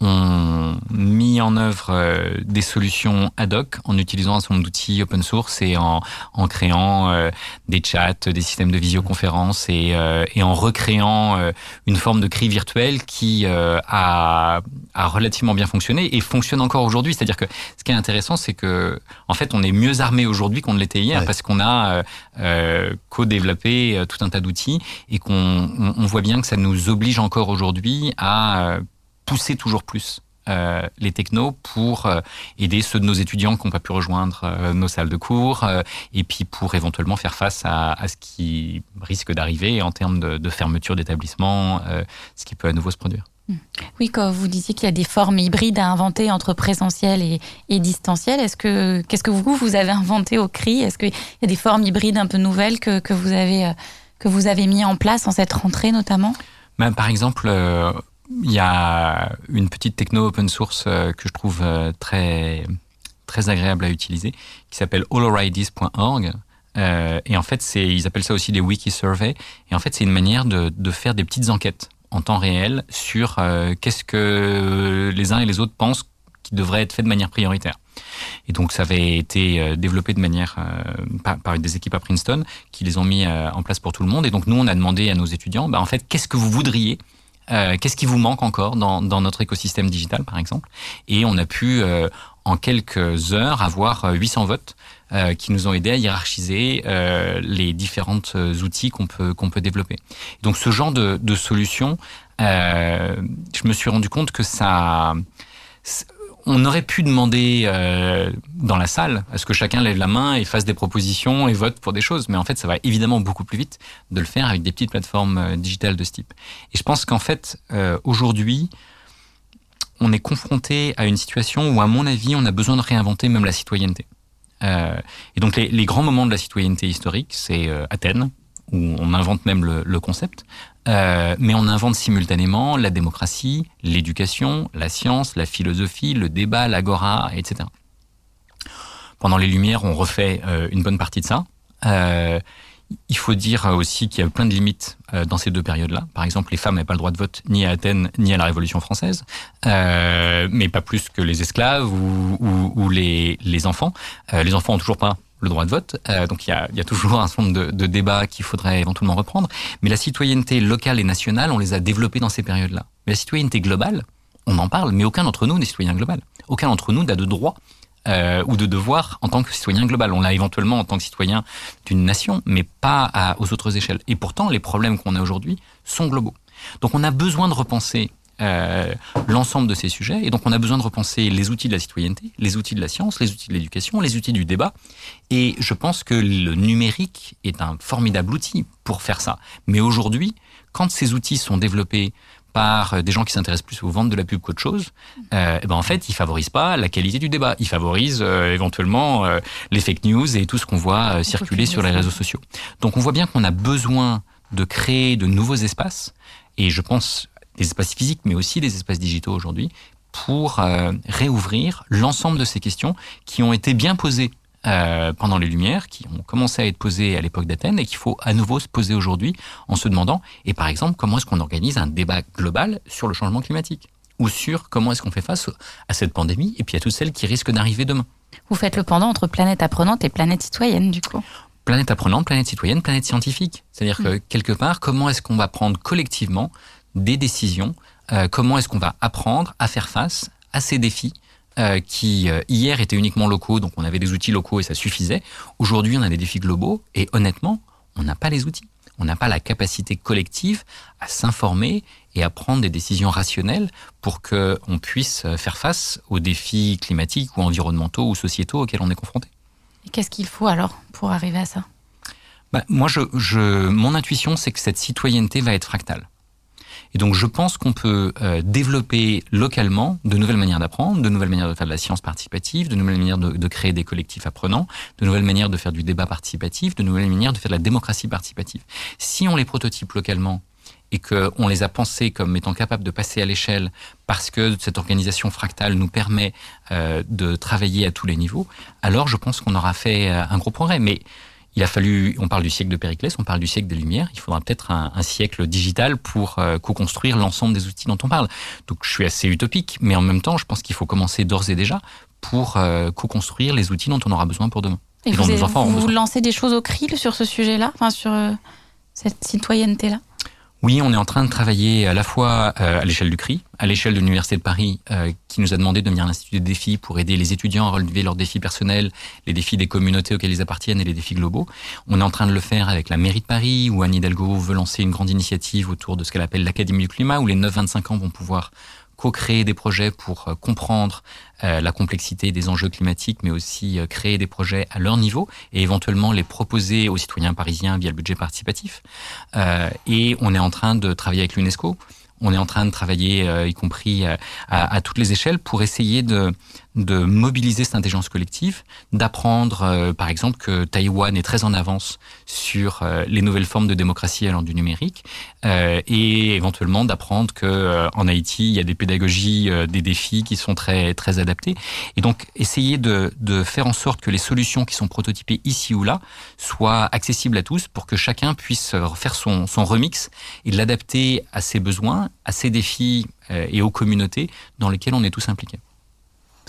ont mis en œuvre des solutions ad hoc en utilisant un certain nombre d'outils open source et en créant des chats, des systèmes de visioconférence et en recréant une forme de CRI virtuel qui a relativement bien fonctionné et fonctionne encore aujourd'hui. C'est-à-dire que ce qui est intéressant, c'est que en fait, on est mieux armé aujourd'hui qu'on ne l'était hier, parce qu'on a co-développé tout un tas d'outils et qu'on voit bien que ça nous oblige encore aujourd'hui à pousser toujours plus les technos pour aider ceux de nos étudiants qui n'ont pas pu rejoindre nos salles de cours, et puis pour éventuellement faire face à ce qui risque d'arriver en termes de fermeture d'établissements, ce qui peut à nouveau se produire. Oui, quand vous disiez qu'il y a des formes hybrides à inventer entre présentiel et distanciel, qu'est-ce que vous avez inventé au CRI ? Est-ce qu'il y a des formes hybrides un peu nouvelles que vous avez mis en place en cette rentrée notamment ? Ben, par exemple, il y a une petite techno open source que je trouve très, très agréable à utiliser, qui s'appelle allorides.org. Et en fait, ils appellent ça aussi des wiki surveys. Et en fait, c'est une manière de faire des petites enquêtes en temps réel sur qu'est-ce que les uns et les autres pensent qui devrait être fait de manière prioritaire. Et donc, ça avait été développé de manière par des équipes à Princeton qui les ont mis en place pour tout le monde. Et donc, nous, on a demandé à nos étudiants, bah, en fait, qu'est-ce que vous voudriez Qu'est-ce qui vous manque encore dans notre écosystème digital, par exemple? Et on a pu, en quelques heures, avoir 800 votes qui nous ont aidés à hiérarchiser les différents outils qu'on peut développer. Donc, ce genre de solution, je me suis rendu compte que ça... On aurait pu demander dans la salle à ce que chacun lève la main et fasse des propositions et vote pour des choses. Mais en fait, ça va évidemment beaucoup plus vite de le faire avec des petites plateformes digitales de ce type. Et je pense qu'en fait, aujourd'hui, on est confronté à une situation où, à mon avis, on a besoin de réinventer même la citoyenneté. Et donc, les grands moments de la citoyenneté historique, c'est Athènes, où on invente même le concept, mais on invente simultanément la démocratie, l'éducation, la science, la philosophie, le débat, l'agora, etc. Pendant les Lumières, on refait une bonne partie de ça. Il faut dire aussi qu'il y a plein de limites dans ces deux périodes-là. Par exemple, les femmes n'avaient pas le droit de vote ni à Athènes ni à la Révolution française, mais pas plus que les esclaves ou les enfants. Les enfants n'ont toujours pas le droit de vote, donc il y a toujours un certain nombre de débats qu'il faudrait éventuellement reprendre. Mais la citoyenneté locale et nationale, on les a développées dans ces périodes-là. Mais la citoyenneté globale, on en parle, mais aucun d'entre nous n'est citoyen global. Aucun d'entre nous n'a de droit ou de devoir en tant que citoyen global. On l'a éventuellement en tant que citoyen d'une nation, mais pas aux autres échelles. Et pourtant, les problèmes qu'on a aujourd'hui sont globaux. Donc on a besoin de repenser l'ensemble de ces sujets, et donc on a besoin de repenser les outils de la citoyenneté, les outils de la science, les outils de l'éducation, les outils du débat. Et je pense que le numérique est un formidable outil pour faire ça. Mais aujourd'hui, quand ces outils sont développés par des gens qui s'intéressent plus aux ventes de la pub qu'autre chose, en fait, ils favorisent pas la qualité du débat. Ils favorisent éventuellement les fake news et tout ce qu'on voit circuler sur les réseaux sociaux. Donc, on voit bien qu'on a besoin de créer de nouveaux espaces, et je pense des espaces physiques, mais aussi des espaces digitaux aujourd'hui, pour réouvrir l'ensemble de ces questions qui ont été bien posées pendant les Lumières, qui ont commencé à être posées à l'époque d'Athènes et qu'il faut à nouveau se poser aujourd'hui en se demandant, et par exemple, comment est-ce qu'on organise un débat global sur le changement climatique ou sur comment est-ce qu'on fait face à cette pandémie et puis à toutes celles qui risquent d'arriver demain. Vous faites le pendant entre planète apprenante et planète citoyenne, du coup. Planète apprenante, planète citoyenne, planète scientifique. C'est-à-dire que, quelque part, comment est-ce qu'on va prendre collectivement des décisions, comment est-ce qu'on va apprendre à faire face à ces défis qui hier étaient uniquement locaux, donc on avait des outils locaux et ça suffisait. Aujourd'hui, on a des défis globaux et honnêtement, on n'a pas les outils. On n'a pas la capacité collective à s'informer et à prendre des décisions rationnelles pour qu'on puisse faire face aux défis climatiques ou environnementaux ou sociétaux auxquels on est confronté. Et qu'est-ce qu'il faut alors pour arriver à ça ? Moi, mon intuition, c'est que cette citoyenneté va être fractale. Et donc, je pense qu'on peut développer localement de nouvelles manières d'apprendre, de nouvelles manières de faire de la science participative, de nouvelles manières de créer des collectifs apprenants, de nouvelles manières de faire du débat participatif, de nouvelles manières de faire de la démocratie participative. Si on les prototype localement et qu'on les a pensés comme étant capables de passer à l'échelle parce que cette organisation fractale nous permet de travailler à tous les niveaux, alors je pense qu'on aura fait un gros progrès. Mais il a fallu, on parle du siècle de Périclès, on parle du siècle des Lumières, il faudra peut-être un siècle digital pour co-construire l'ensemble des outils dont on parle. Donc je suis assez utopique, mais en même temps, je pense qu'il faut commencer d'ores et déjà pour co-construire les outils dont on aura besoin pour demain. Et dont nos enfants auront besoin. Vous lancez des choses au CRI sur ce sujet-là, enfin sur cette citoyenneté-là ? Oui, on est en train de travailler à la fois à l'échelle du CRI, à l'échelle de l'Université de Paris, qui nous a demandé de devenir un institut de défis pour aider les étudiants à relever leurs défis personnels, les défis des communautés auxquelles ils appartiennent et les défis globaux. On est en train de le faire avec la mairie de Paris, où Anne Hidalgo veut lancer une grande initiative autour de ce qu'elle appelle l'Académie du climat, où les 9-25 ans vont pouvoir co-créer des projets pour comprendre la complexité des enjeux climatiques, mais aussi créer des projets à leur niveau et éventuellement les proposer aux citoyens parisiens via le budget participatif. Et on est en train de travailler avec l'UNESCO, on est en train de travailler, y compris à toutes les échelles, pour essayer de mobiliser cette intelligence collective, d'apprendre, par exemple, que Taïwan est très en avance sur les nouvelles formes de démocratie allant du numérique, et éventuellement d'apprendre que en Haïti, il y a des pédagogies, des défis qui sont très très adaptés. Et donc, essayer de faire en sorte que les solutions qui sont prototypées ici ou là soient accessibles à tous, pour que chacun puisse faire son remix et l'adapter à ses besoins, à ces défis et aux communautés dans lesquelles on est tous impliqués.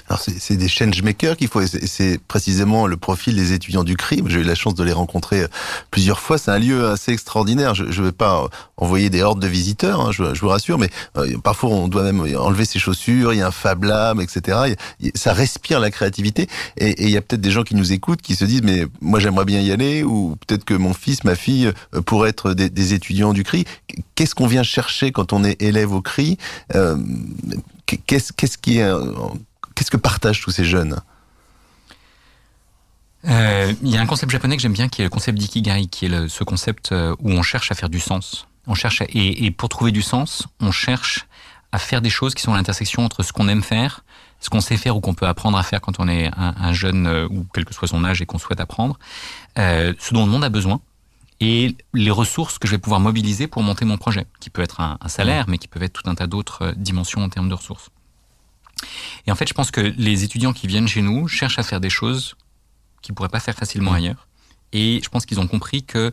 Alors c'est des changemakers qu'il faut, et c'est précisément le profil des étudiants du CRI. J'ai eu la chance de les rencontrer plusieurs fois. C'est un lieu assez extraordinaire. Je ne vais pas envoyer des hordes de visiteurs, hein, je vous rassure, mais parfois on doit même enlever ses chaussures, il y a un Fab Lab, etc. Ça respire la créativité, et il y a peut-être des gens qui nous écoutent, qui se disent, mais moi j'aimerais bien y aller, ou peut-être que mon fils, ma fille, pourraient être des étudiants du CRI. Qu'est-ce qu'on vient chercher quand on est élève au CRI? Qu'est-ce que partagent tous ces jeunes ? Il y a un concept japonais que j'aime bien, qui est le concept d'ikigai, qui est ce concept où on cherche à faire du sens. On cherche à, et pour trouver du sens, on cherche à faire des choses qui sont à l'intersection entre ce qu'on aime faire, ce qu'on sait faire ou qu'on peut apprendre à faire quand on est un jeune, ou quel que soit son âge et qu'on souhaite apprendre, ce dont le monde a besoin, et les ressources que je vais pouvoir mobiliser pour monter mon projet, qui peut être un salaire, mais qui peut être tout un tas d'autres dimensions en termes de ressources. Et en fait, je pense que les étudiants qui viennent chez nous cherchent à faire des choses qu'ils ne pourraient pas faire facilement ailleurs. Et je pense qu'ils ont compris que,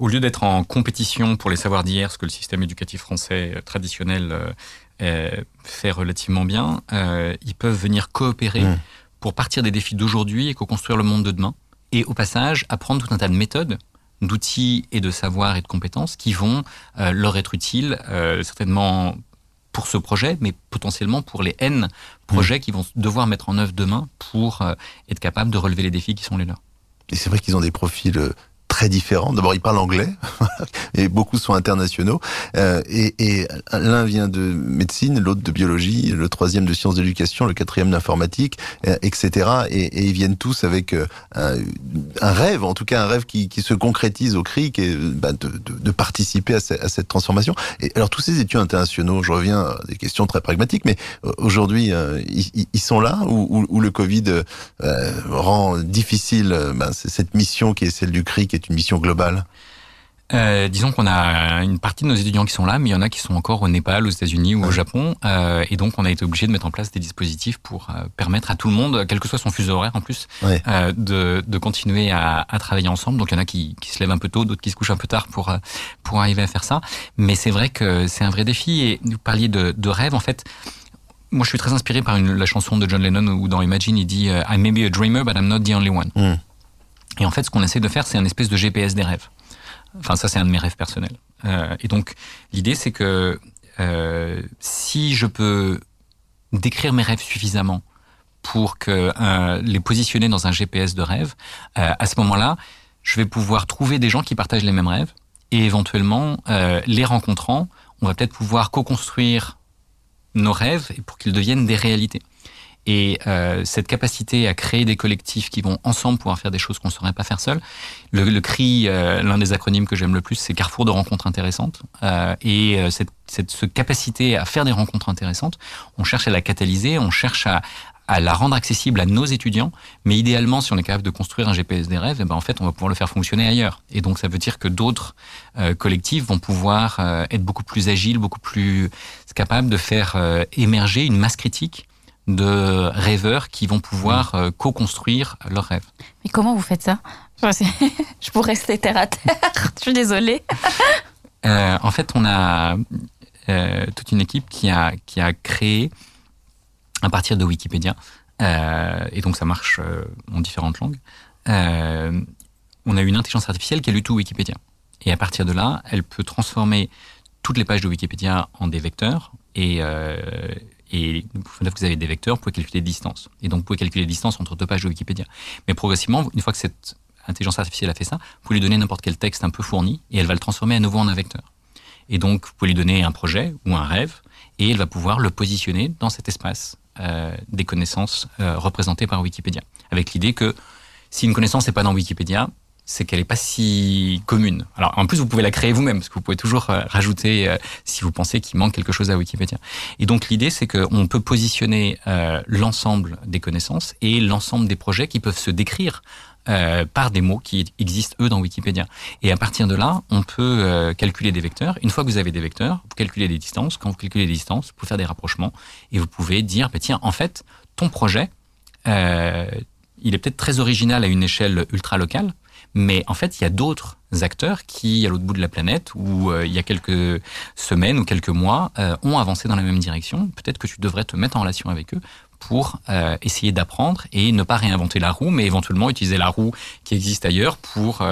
au lieu d'être en compétition pour les savoirs d'hier, ce que le système éducatif français traditionnel fait relativement bien, ils peuvent venir coopérer pour partir des défis d'aujourd'hui et co-construire le monde de demain. Et au passage, apprendre tout un tas de méthodes, d'outils et de savoirs et de compétences qui vont leur être utiles, certainement pour ce projet, mais potentiellement pour les N projets qui vont devoir mettre en œuvre demain pour être capables de relever les défis qui sont les leurs. Et c'est vrai qu'ils ont des profils très différents. D'abord, ils parlent anglais, et beaucoup sont internationaux. Et l'un vient de médecine, l'autre de biologie, le troisième de sciences de l'éducation, le quatrième d'informatique, etc. Et ils viennent tous avec un rêve, en tout cas un rêve qui se concrétise au CRI, qui est de participer à cette transformation. Et alors, tous ces étudiants internationaux, je reviens à des questions très pragmatiques, mais aujourd'hui, ils sont là, où le Covid rend difficile cette mission qui est celle du CRI, qui est une mission globale? Disons qu'on a une partie de nos étudiants qui sont là, mais il y en a qui sont encore au Népal, aux États-Unis ou au Japon, et donc on a été obligé de mettre en place des dispositifs pour permettre à tout le monde, quel que soit son fuseau horaire en plus, de continuer à travailler ensemble. Donc il y en a qui se lèvent un peu tôt, d'autres qui se couchent un peu tard pour arriver à faire ça. Mais c'est vrai que c'est un vrai défi, et vous parliez de rêve, en fait. Moi, je suis très inspiré par la chanson de John Lennon, où dans Imagine, il dit « I may be a dreamer, but I'm not the only one ». Et en fait, ce qu'on essaie de faire, c'est un espèce de GPS des rêves. Enfin, ça, c'est un de mes rêves personnels. Et donc, l'idée, c'est que si je peux décrire mes rêves suffisamment pour que les positionner dans un GPS de rêve, à ce moment-là, je vais pouvoir trouver des gens qui partagent les mêmes rêves, et éventuellement, les rencontrant, on va peut-être pouvoir co-construire nos rêves pour qu'ils deviennent des réalités. Et cette capacité à créer des collectifs qui vont ensemble pouvoir faire des choses qu'on ne saurait pas faire seul. Le CRI, l'un des acronymes que j'aime le plus, c'est Carrefour de rencontres intéressantes. Et cette capacité à faire des rencontres intéressantes, on cherche à la catalyser, on cherche à la rendre accessible à nos étudiants. Mais idéalement, si on est capable de construire un GPS des rêves, en fait, on va pouvoir le faire fonctionner ailleurs. Et donc, ça veut dire que d'autres collectifs vont pouvoir être beaucoup plus agiles, beaucoup plus capables de faire émerger une masse critique de rêveurs qui vont pouvoir co-construire leurs rêves. Mais comment vous faites ça ? Je pourrais rester terre à terre, je suis désolée. En fait, on a toute une équipe qui a créé, à partir de Wikipédia, et donc ça marche en différentes langues, on a une intelligence artificielle qui a lu tout Wikipédia. Et à partir de là, elle peut transformer toutes les pages de Wikipédia en des vecteurs, et vous avez des vecteurs, vous pouvez calculer des distances. Et donc, vous pouvez calculer des distances entre deux pages de Wikipédia. Mais progressivement, une fois que cette intelligence artificielle a fait ça, vous pouvez lui donner n'importe quel texte un peu fourni, et elle va le transformer à nouveau en un vecteur. Et donc, vous pouvez lui donner un projet ou un rêve, et elle va pouvoir le positionner dans cet espace des connaissances représentées par Wikipédia. Avec l'idée que si une connaissance n'est pas dans Wikipédia, c'est qu'elle n'est pas si commune. Alors, en plus, vous pouvez la créer vous-même, parce que vous pouvez toujours rajouter si vous pensez qu'il manque quelque chose à Wikipédia. Et donc, l'idée, c'est qu'on peut positionner l'ensemble des connaissances et l'ensemble des projets qui peuvent se décrire par des mots qui existent, eux, dans Wikipédia. Et à partir de là, on peut calculer des vecteurs. Une fois que vous avez des vecteurs, vous calculez des distances. Quand vous calculez des distances, vous pouvez faire des rapprochements, et vous pouvez dire, tiens, en fait, ton projet, il est peut-être très original à une échelle ultra-locale, mais en fait, il y a d'autres acteurs qui, à l'autre bout de la planète, ou il y a quelques semaines ou quelques mois, ont avancé dans la même direction. Peut-être que tu devrais te mettre en relation avec eux pour essayer d'apprendre et ne pas réinventer la roue, mais éventuellement utiliser la roue qui existe ailleurs pour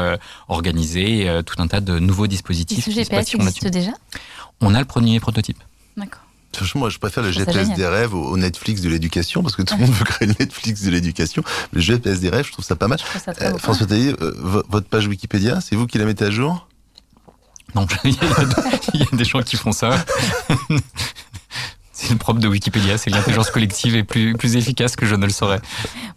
organiser tout un tas de nouveaux dispositifs. Ce GPS existe déjà ? On a le premier prototype. D'accord. Franchement, moi, je préfère le GPS des rêves au Netflix de l'éducation, parce que tout le monde veut créer le Netflix de l'éducation. Le GPS des rêves, je trouve ça pas mal. Ça François Taddei, votre page Wikipédia, c'est vous qui la mettez à jour ? Non, il y a des gens qui font ça. C'est le propre de Wikipédia, c'est l'intelligence collective est plus efficace que je ne le saurais.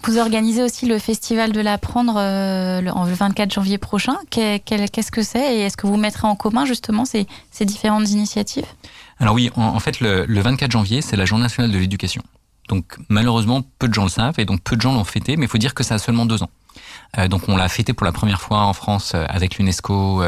Vous organisez aussi le Festival de l'Apprendre le 24 janvier prochain. Qu'est-ce que c'est et est-ce que vous mettrez en commun justement ces différentes initiatives ? Alors oui, en fait, le 24 janvier, c'est la Journée nationale de l'éducation. Donc malheureusement, peu de gens le savent et donc peu de gens l'ont fêté, mais il faut dire que ça a seulement 2 ans. Donc on l'a fêté pour la première fois en France avec l'UNESCO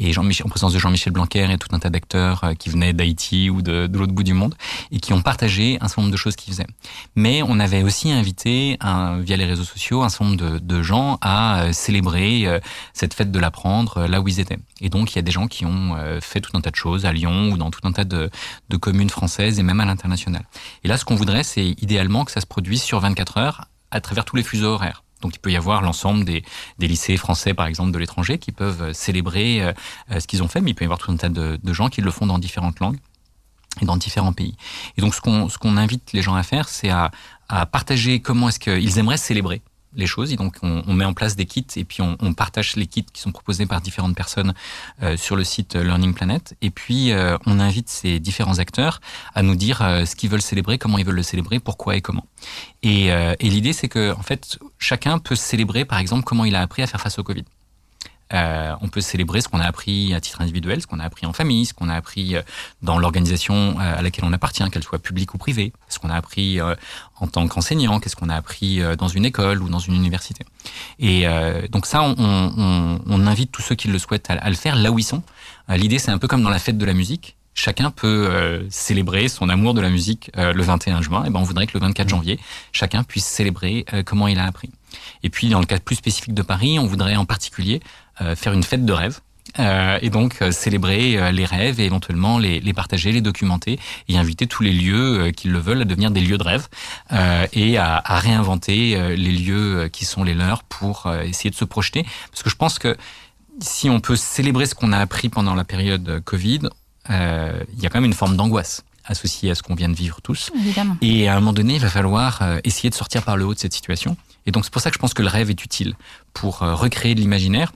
et en présence de Jean-Michel Blanquer et tout un tas d'acteurs qui venaient d'Haïti ou de l'autre bout du monde et qui ont partagé un certain nombre de choses qu'ils faisaient. Mais on avait aussi invité, via les réseaux sociaux, un certain nombre de gens à célébrer cette fête de l'apprendre là où ils étaient. Et donc il y a des gens qui ont fait tout un tas de choses à Lyon ou dans tout un tas de communes françaises et même à l'international. Et là, ce qu'on voudrait, c'est idéalement que ça se produise sur 24 heures à travers tous les fuseaux horaires. Donc, il peut y avoir l'ensemble des lycées français, par exemple, de l'étranger, qui peuvent célébrer ce qu'ils ont fait, mais il peut y avoir tout un tas de gens qui le font dans différentes langues et dans différents pays. Et donc, ce qu'on invite les gens à faire, c'est à partager comment est-ce qu'ils aimeraient célébrer les choses. Et donc, on met en place des kits et puis on partage les kits qui sont proposés par différentes personnes sur le site Learning Planet. Et puis, on invite ces différents acteurs à nous dire ce qu'ils veulent célébrer, comment ils veulent le célébrer, pourquoi et comment. Et l'idée, c'est que, en fait, chacun peut célébrer, par exemple, comment il a appris à faire face au Covid. On peut célébrer ce qu'on a appris à titre individuel, ce qu'on a appris en famille, ce qu'on a appris dans l'organisation à laquelle on appartient, qu'elle soit publique ou privée, ce qu'on a appris en tant qu'enseignant, qu'est-ce qu'on a appris dans une école ou dans une université. Et donc ça, on invite tous ceux qui le souhaitent à le faire là où ils sont. L'idée, c'est un peu comme dans la fête de la musique. Chacun peut célébrer son amour de la musique le 21 juin. Et ben, on voudrait que le 24 janvier, chacun puisse célébrer comment il a appris. Et puis, dans le cas plus spécifique de Paris, on voudrait en particulier faire une fête de rêve et donc célébrer les rêves et éventuellement les partager, les documenter et inviter tous les lieux qui le veulent à devenir des lieux de rêve et à réinventer les lieux qui sont les leurs pour essayer de se projeter. Parce que je pense que si on peut célébrer ce qu'on a appris pendant la période Covid, il y a quand même une forme d'angoisse associée à ce qu'on vient de vivre tous. Évidemment. Et à un moment donné, il va falloir essayer de sortir par le haut de cette situation. Et donc, c'est pour ça que je pense que le rêve est utile pour recréer de l'imaginaire.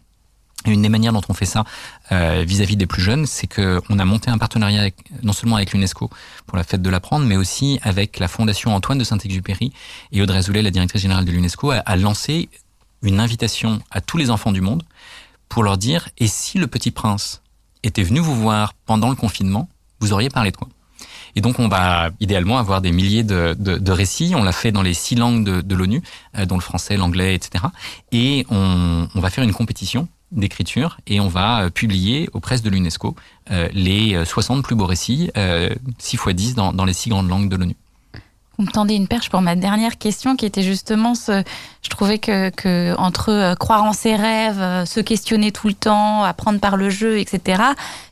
Et une des manières dont on fait ça vis-à-vis des plus jeunes, c'est qu'on a monté un partenariat non seulement avec l'UNESCO pour la fête de l'apprendre, mais aussi avec la fondation Antoine de Saint-Exupéry. Et Audrey Azoulay, la directrice générale de l'UNESCO, a lancé une invitation à tous les enfants du monde pour leur dire « Et si le petit prince était venu vous voir pendant le confinement, vous auriez parlé de quoi ?» Et donc, on va idéalement avoir des milliers de récits. On l'a fait dans les 6 langues de l'ONU, dont le français, l'anglais, etc. Et on va faire une compétition d'écriture et on va publier aux presses de l'UNESCO les 60 plus beaux récits, 6 x 10 dans les 6 grandes langues de l'ONU. Vous me tendez une perche pour ma dernière question qui était justement je trouvais que entre croire en ses rêves, se questionner tout le temps, apprendre par le jeu, etc.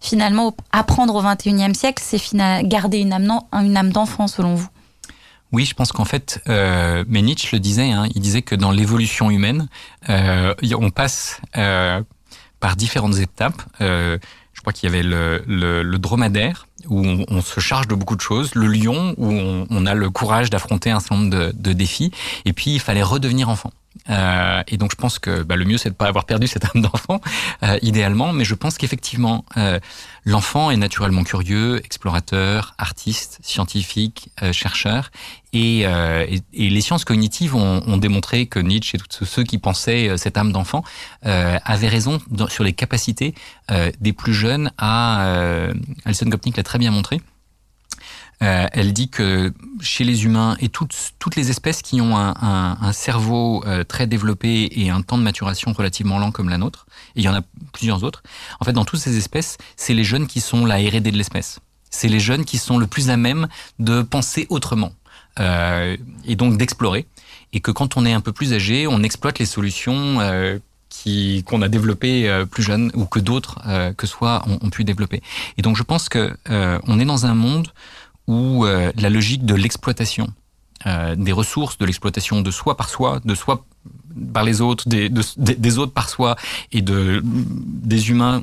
Finalement, apprendre au XXIe siècle, c'est garder une âme d'enfant, selon vous? Oui, je pense qu'en fait, mais Nietzsche le disait, il disait que dans l'évolution humaine, on passe par différentes étapes. Je crois qu'il y avait le dromadaire, où on se charge de beaucoup de choses, le lion, où on a le courage d'affronter un certain nombre de défis, et puis il fallait redevenir enfant. Et donc je pense que le mieux, c'est de ne pas avoir perdu cette âme d'enfant, idéalement, mais je pense qu'effectivement, l'enfant est naturellement curieux, explorateur, artiste, scientifique, chercheur, et les sciences cognitives ont démontré que Nietzsche et tous ceux qui pensaient cette âme d'enfant avaient raison sur les capacités des plus jeunes à... Alison Gopnik l'a très bien montré. Elle dit que chez les humains et toutes les espèces qui ont un cerveau très développé et un temps de maturation relativement lent comme la nôtre, et il y en a plusieurs autres, en fait dans toutes ces espèces, c'est les jeunes qui sont la R&D de l'espèce. C'est les jeunes qui sont le plus à même de penser autrement et donc d'explorer. Et que quand on est un peu plus âgé, on exploite les solutions qu'on a développé plus jeune ou que d'autres que soi ont pu développer. Et donc je pense que on est dans un monde où la logique de l'exploitation des ressources, de l'exploitation de soi par soi, de soi par les autres, des autres par soi et des humains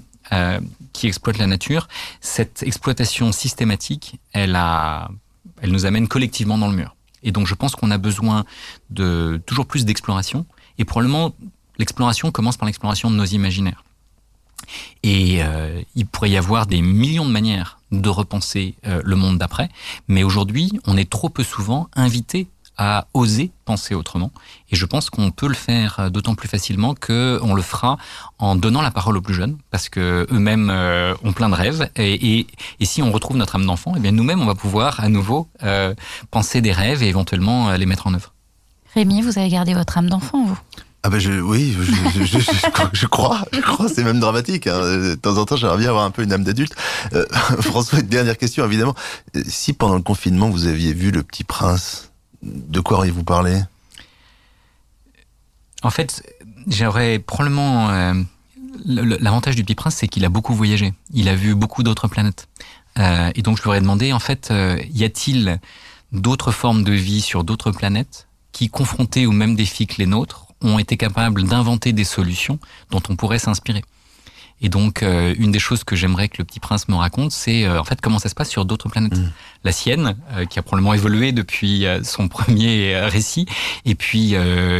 qui exploitent la nature, cette exploitation systématique, elle nous amène collectivement dans le mur. Et donc je pense qu'on a besoin de toujours plus d'exploration, et probablement l'exploration commence par l'exploration de nos imaginaires. Et il pourrait y avoir des millions de manières de repenser le monde d'après, mais aujourd'hui, on est trop peu souvent invité à oser penser autrement. Et je pense qu'on peut le faire d'autant plus facilement qu'on le fera en donnant la parole aux plus jeunes, parce qu'eux-mêmes ont plein de rêves. Et si on retrouve notre âme d'enfant, eh bien nous-mêmes, on va pouvoir à nouveau penser des rêves et éventuellement les mettre en œuvre. Rémi, vous avez gardé votre âme d'enfant, vous ? Ah ben je crois, c'est même dramatique. Hein. De temps en temps, j'aimerais bien avoir un peu une âme d'adulte. François, une dernière question, évidemment. Si pendant le confinement, vous aviez vu Le Petit Prince, de quoi auriez-vous parlé ? En fait, j'aurais probablement... l'avantage du Petit Prince, c'est qu'il a beaucoup voyagé. Il a vu beaucoup d'autres planètes. Et donc, je lui aurais demandé, en fait, y a-t-il d'autres formes de vie sur d'autres planètes qui, confrontées aux mêmes défis que les nôtres, ont été capables d'inventer des solutions dont on pourrait s'inspirer. Et donc, une des choses que j'aimerais que Le Petit Prince me raconte, c'est en fait comment ça se passe sur d'autres planètes. Mmh. La sienne, qui a probablement évolué depuis son premier récit, et puis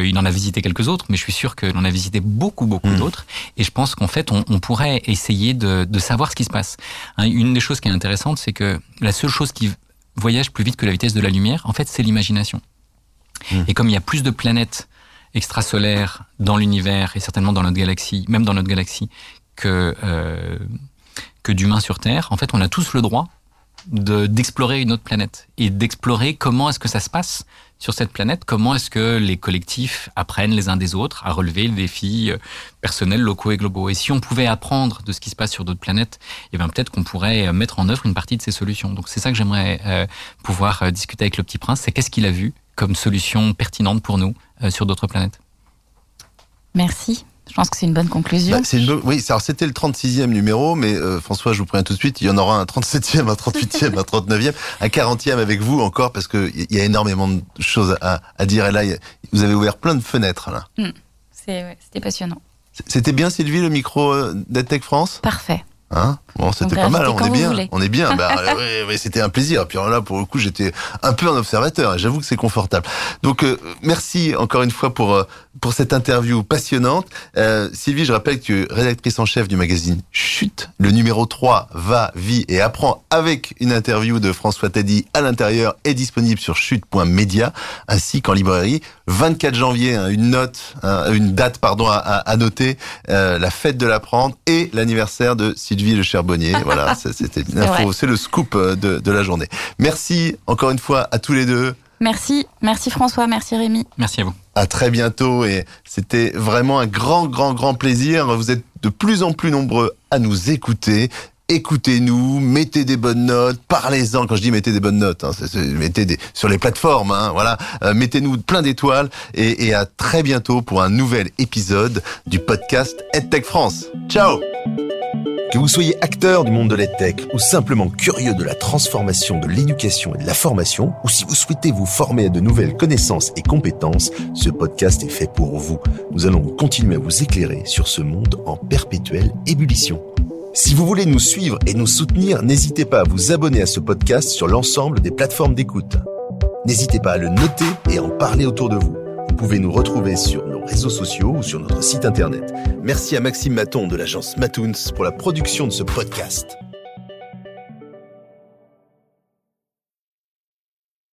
il en a visité quelques autres, mais je suis sûr qu'il en a visité beaucoup d'autres, et je pense qu'en fait, on pourrait essayer de savoir ce qui se passe. Hein, une des choses qui est intéressante, c'est que la seule chose qui voyage plus vite que la vitesse de la lumière, en fait, c'est l'imagination. Mmh. Et comme il y a plus de planètes extrasolaires dans l'univers et certainement dans notre galaxie, même dans notre galaxie, que d'humains sur Terre, en fait, on a tous le droit d'explorer une autre planète et d'explorer comment est-ce que ça se passe sur cette planète, comment est-ce que les collectifs apprennent les uns des autres à relever les défis personnels, locaux et globaux. Et si on pouvait apprendre de ce qui se passe sur d'autres planètes, eh bien peut-être qu'on pourrait mettre en œuvre une partie de ces solutions. Donc c'est ça que j'aimerais pouvoir discuter avec Le Petit Prince, c'est qu'est-ce qu'il a vu comme solution pertinente pour nous sur d'autres planètes. Merci. Je pense que c'est une bonne conclusion. Bah, oui, alors c'était le 36e numéro, mais François, je vous préviens tout de suite, il y en aura un 37e, un 38e, un 39e, un 40e avec vous encore, parce qu'il y a énormément de choses à dire. Et là, vous avez ouvert plein de fenêtres. Là. Mmh. C'était passionnant. C'était bien, Sylvie, le micro d'EdTech France ? Parfait. Hein, bon, c'était pas mal, on est bien. Bah, oui, c'était un plaisir. Puis là, pour le coup, j'étais un peu un observateur. J'avoue que c'est confortable. Donc, merci encore une fois pour cette interview passionnante. Sylvie, je rappelle que tu es rédactrice en chef du magazine Chut. Le numéro 3, Va, Vie et Apprends, avec une interview de François Taddei à l'intérieur, est disponible sur chut.media, ainsi qu'en librairie. 24 janvier, hein, une date, à noter, la fête de l'apprendre et l'anniversaire de Sylvie Le Cherbonnier. Voilà, c'était une info, c'est le scoop de la journée. Merci encore une fois à tous les deux. Merci François, merci Rémi. Merci à vous. À très bientôt, et c'était vraiment un grand plaisir. Vous êtes de plus en plus nombreux à nous écouter. Écoutez-nous, mettez des bonnes notes, parlez-en. Quand je dis mettez des bonnes notes, hein, mettez sur les plateformes, hein, voilà. Mettez-nous plein d'étoiles, et à très bientôt pour un nouvel épisode du podcast EdTech France. Ciao. Que vous soyez acteur du monde de l'EdTech ou simplement curieux de la transformation de l'éducation et de la formation, ou si vous souhaitez vous former à de nouvelles connaissances et compétences, ce podcast est fait pour vous. Nous allons continuer à vous éclairer sur ce monde en perpétuelle ébullition. Si vous voulez nous suivre et nous soutenir, n'hésitez pas à vous abonner à ce podcast sur l'ensemble des plateformes d'écoute. N'hésitez pas à le noter et à en parler autour de vous. Vous pouvez nous retrouver sur nos réseaux sociaux ou sur notre site internet. Merci à Maxime Maton de l'agence Mattoons pour la production de ce podcast.